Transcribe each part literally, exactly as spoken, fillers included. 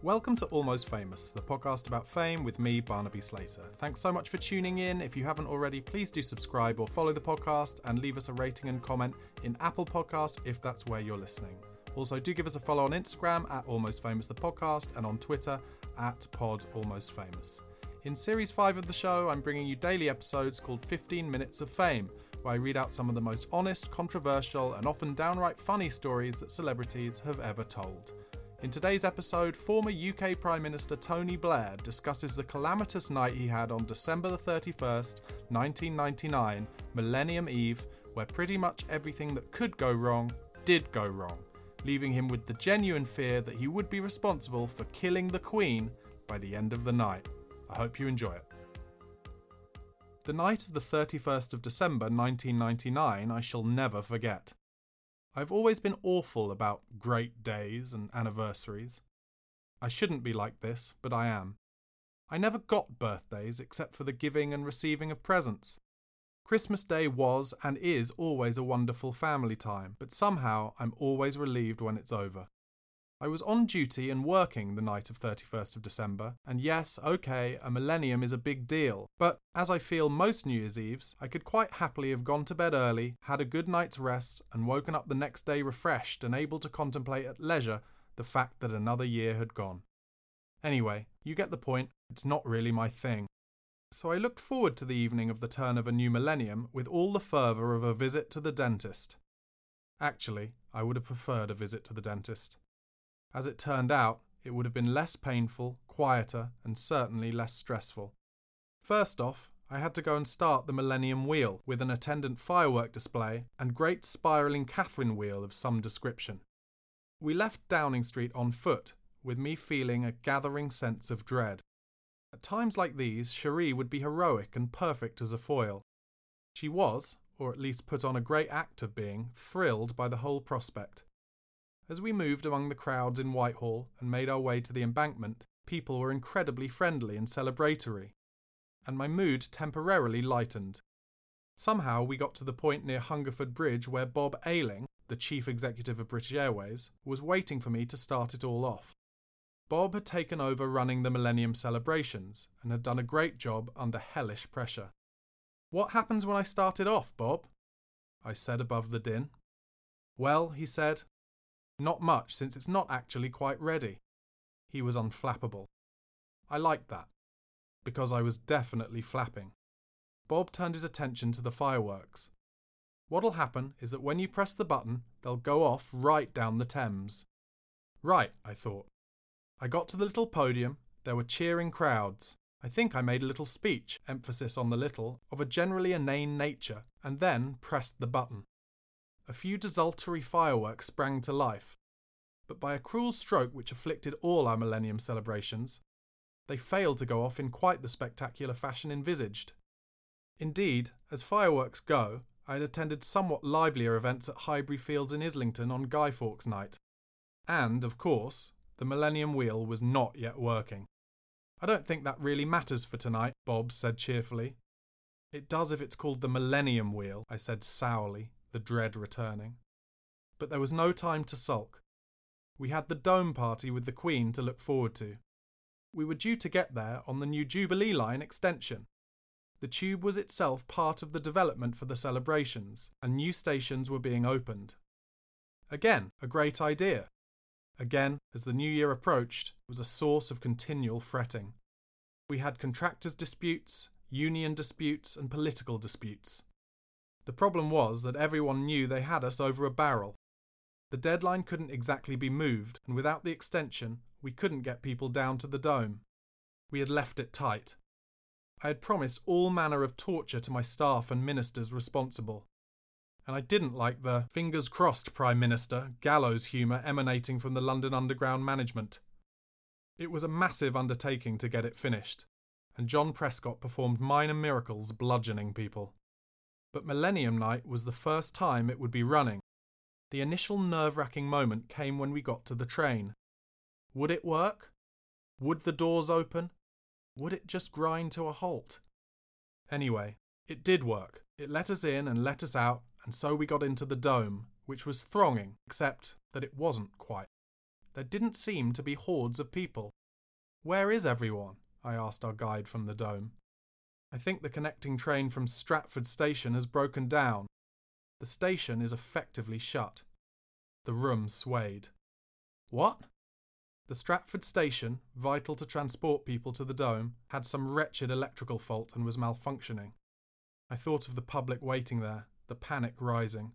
Welcome to Almost Famous, the podcast about fame with me, Barnaby Slater. Thanks so much for tuning in. If you haven't already, please do subscribe or follow the podcast and leave us a rating and comment in Apple Podcasts if that's where you're listening. Also, do give us a follow on Instagram at Almost Famous the Podcast and on Twitter at Pod Almost Famous. In Series five of the show, I'm bringing you daily episodes called fifteen minutes of Fame, where I read out some of the most honest, controversial, and often downright funny stories that celebrities have ever told. In today's episode, former U K Prime Minister Tony Blair discusses the calamitous night he had on December the thirty-first, nineteen ninety-nine, Millennium Eve, where pretty much everything that could go wrong did go wrong, leaving him with the genuine fear that he would be responsible for killing the Queen by the end of the night. I hope you enjoy it. The night of the thirty-first of December nineteen ninety-nine I shall never forget. I've always been awful about great days and anniversaries. I shouldn't be like this, but I am. I never got birthdays except for the giving and receiving of presents. Christmas Day was and is always a wonderful family time, but somehow I'm always relieved when it's over. I was on duty and working the night of thirty-first of December, and yes, okay, a millennium is a big deal, but as I feel most New Year's Eves, I could quite happily have gone to bed early, had a good night's rest, and woken up the next day refreshed and able to contemplate at leisure the fact that another year had gone. Anyway, you get the point, it's not really my thing. So I looked forward to the evening of the turn of a new millennium with all the fervour of a visit to the dentist. Actually, I would have preferred a visit to the dentist. As it turned out, it would have been less painful, quieter, and certainly less stressful. First off, I had to go and start the Millennium Wheel with an attendant firework display and great spiralling Catherine wheel of some description. We left Downing Street on foot, with me feeling a gathering sense of dread. At times like these, Cherie would be heroic and perfect as a foil. She was, or at least put on a great act of being, thrilled by the whole prospect. As we moved among the crowds in Whitehall and made our way to the embankment, people were incredibly friendly and celebratory, and my mood temporarily lightened. Somehow we got to the point near Hungerford Bridge where Bob Ayling, the chief executive of British Airways, was waiting for me to start it all off. Bob had taken over running the Millennium celebrations and had done a great job under hellish pressure. "What happens when I start it off, Bob?" I said above the din. "Well," he said, "not much, since it's not actually quite ready." He was unflappable. I liked that, because I was definitely flapping. Bob turned his attention to the fireworks. "What'll happen is that when you press the button, they'll go off right down the Thames." Right, I thought. I got to the little podium, there were cheering crowds. I think I made a little speech, emphasis on the little, of a generally inane nature, and then pressed the button. A few desultory fireworks sprang to life, but by a cruel stroke which afflicted all our millennium celebrations, they failed to go off in quite the spectacular fashion envisaged. Indeed, as fireworks go, I had attended somewhat livelier events at Highbury Fields in Islington on Guy Fawkes night. And, of course, the Millennium Wheel was not yet working. "I don't think that really matters for tonight," Bob said cheerfully. "It does if it's called the Millennium Wheel," I said sourly, the dread returning. But there was no time to sulk. We had the dome party with the Queen to look forward to. We were due to get there on the new Jubilee Line extension. The tube was itself part of the development for the celebrations, and new stations were being opened. Again, a great idea. Again, as the new year approached, it was a source of continual fretting. We had contractors' disputes, union disputes, and political disputes. The problem was that everyone knew they had us over a barrel. The deadline couldn't exactly be moved, and without the extension, we couldn't get people down to the dome. We had left it tight. I had promised all manner of torture to my staff and ministers responsible. And I didn't like the fingers crossed Prime Minister gallows humour emanating from the London Underground management. It was a massive undertaking to get it finished, and John Prescott performed minor miracles bludgeoning people. But Millennium Night was the first time it would be running. The initial nerve-wracking moment came when we got to the train. Would it work? Would the doors open? Would it just grind to a halt? Anyway, it did work. It let us in and let us out, and so we got into the dome, which was thronging, except that it wasn't quite. There didn't seem to be hordes of people. "Where is everyone?" I asked our guide from the dome. "I think the connecting train from Stratford Station has broken down. The station is effectively shut." The room swayed. "What?" The Stratford Station, vital to transport people to the dome, had some wretched electrical fault and was malfunctioning. I thought of the public waiting there, the panic rising.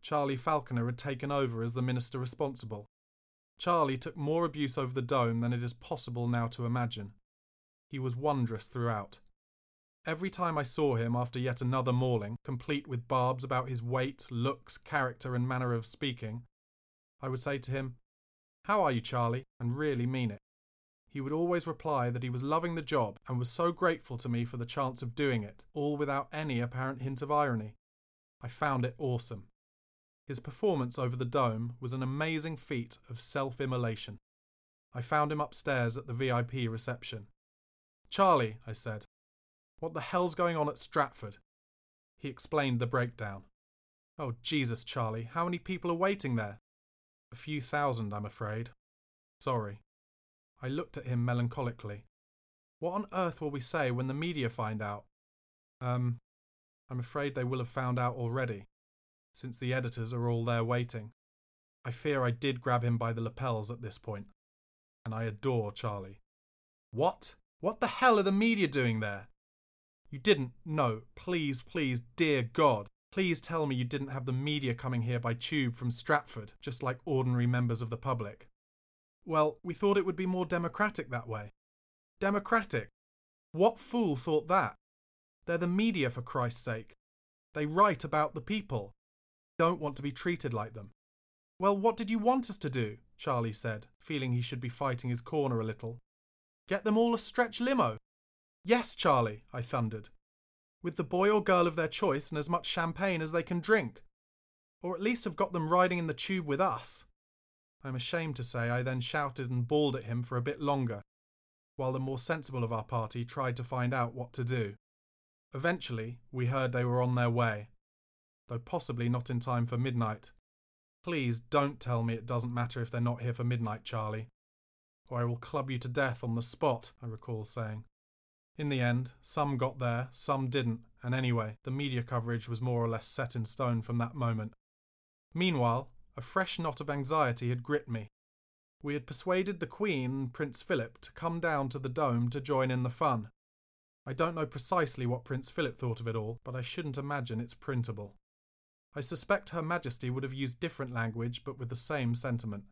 Charlie Falconer had taken over as the minister responsible. Charlie took more abuse over the dome than it is possible now to imagine. He was wondrous throughout. Every time I saw him after yet another mauling, complete with barbs about his weight, looks, character and manner of speaking, I would say to him, "How are you, Charlie?" and really mean it. He would always reply that he was loving the job and was so grateful to me for the chance of doing it, all without any apparent hint of irony. I found it awesome. His performance over the dome was an amazing feat of self-immolation. I found him upstairs at the V I P reception. "Charlie," I said, "what the hell's going on at Stratford?" He explained the breakdown. "Oh, Jesus, Charlie, how many people are waiting there?" "A few thousand, I'm afraid. Sorry." I looked at him melancholically. "What on earth will we say when the media find out?" Um, I'm afraid they will have found out already, since the editors are all there waiting." I fear I did grab him by the lapels at this point. And I adore Charlie. "What? What the hell are the media doing there? You didn't? No, please, please, dear God, please tell me you didn't have the media coming here by tube from Stratford, just like ordinary members of the public." "Well, we thought it would be more democratic that way." "Democratic? What fool thought that? They're the media, for Christ's sake. They write about the people. Don't want to be treated like them." "Well, what did you want us to do? Charlie said, feeling he should be fighting his corner a little. Get them all a stretch limo. Yes, Charlie, I thundered. With the boy or girl of their choice and as much champagne as they can drink. Or at least have got them riding in the tube with us. I'm ashamed to say I then shouted and bawled at him for a bit longer, while the more sensible of our party tried to find out what to do. Eventually, we heard they were on their way, though possibly not in time for midnight. Please don't tell me it doesn't matter if they're not here for midnight, Charlie, or I will club you to death on the spot, I recall saying. In the end, some got there, some didn't, and anyway, the media coverage was more or less set in stone from that moment. Meanwhile, a fresh knot of anxiety had gripped me. We had persuaded the Queen and Prince Philip to come down to the Dome to join in the fun. I don't know precisely what Prince Philip thought of it all, but I shouldn't imagine it's printable. I suspect Her Majesty would have used different language, but with the same sentiment.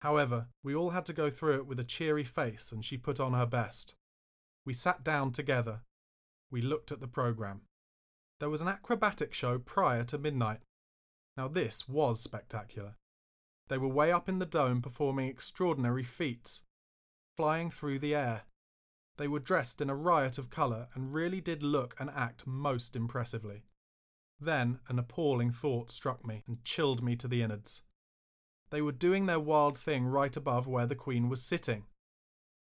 However, we all had to go through it with a cheery face, and she put on her best. We sat down together. We looked at the programme. There was an acrobatic show prior to midnight. Now this was spectacular. They were way up in the dome performing extraordinary feats, flying through the air. They were dressed in a riot of colour and really did look and act most impressively. Then an appalling thought struck me and chilled me to the innards. They were doing their wild thing right above where the Queen was sitting.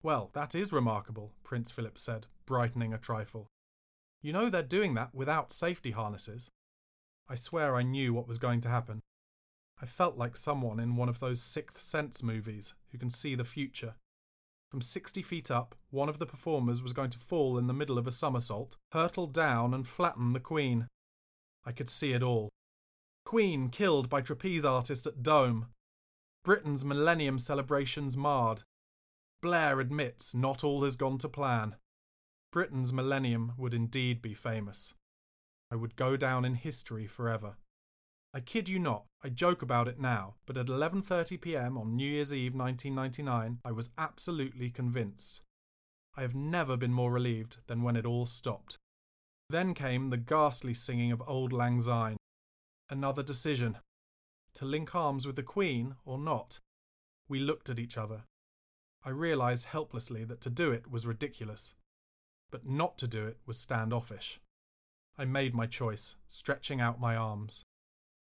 Well, that is remarkable, Prince Philip said, brightening a trifle. You know they're doing that without safety harnesses. I swear I knew what was going to happen. I felt like someone in one of those Sixth Sense movies who can see the future. From sixty feet up, one of the performers was going to fall in the middle of a somersault, hurtle down and flatten the Queen. I could see it all. Queen killed by trapeze artist at Dome. Britain's Millennium celebrations marred. Blair admits not all has gone to plan. Britain's Millennium would indeed be famous. I would go down in history forever. I kid you not, I joke about it now, but at eleven thirty p m on New Year's Eve nineteen ninety-nine, I was absolutely convinced. I have never been more relieved than when it all stopped. Then came the ghastly singing of Auld Lang Syne. Another decision. To link arms with the Queen or not. We looked at each other. I realised helplessly that to do it was ridiculous, but not to do it was standoffish. I made my choice, stretching out my arms.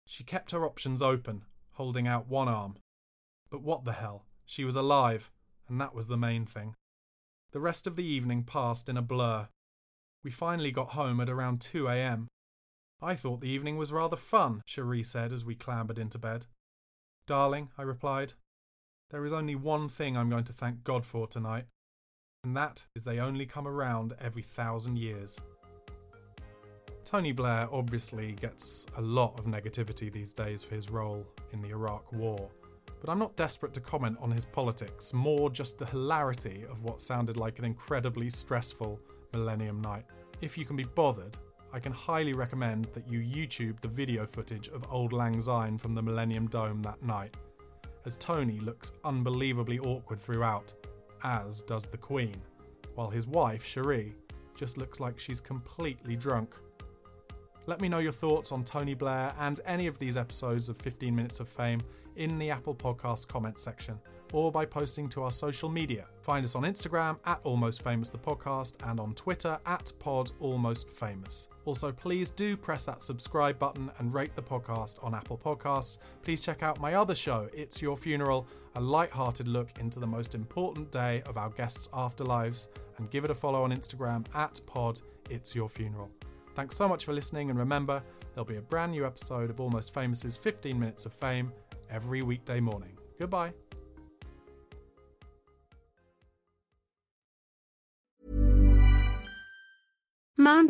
She kept her options open, holding out one arm. But what the hell, she was alive, and that was the main thing. The rest of the evening passed in a blur. We finally got home at around two a m. I thought the evening was rather fun, Cherie said as we clambered into bed. Darling, I replied, there is only one thing I'm going to thank God for tonight, and that is they only come around every thousand years. Tony Blair obviously gets a lot of negativity these days for his role in the Iraq War, but I'm not desperate to comment on his politics, more just the hilarity of what sounded like an incredibly stressful Millennium night. If you can be bothered, I can highly recommend that you YouTube the video footage of Auld Lang Syne from the Millennium Dome that night, as Tony looks unbelievably awkward throughout, as does the Queen, while his wife, Cherie, just looks like she's completely drunk. Let me know your thoughts on Tony Blair and any of these episodes of fifteen minutes of Fame in the Apple Podcasts comment section, or by posting to our social media. Find us on Instagram at Almost Famous the Podcast and on Twitter at Pod Almost Famous. Also, please do press that subscribe button and rate the podcast on Apple Podcasts. Please check out my other show, It's Your Funeral, a light-hearted look into the most important day of our guests' afterlives, and give it a follow on Instagram at Pod It's Your Funeral. Thanks so much for listening, and remember, there'll be a brand new episode of Almost Famous's fifteen minutes of Fame every weekday morning. Goodbye. Mom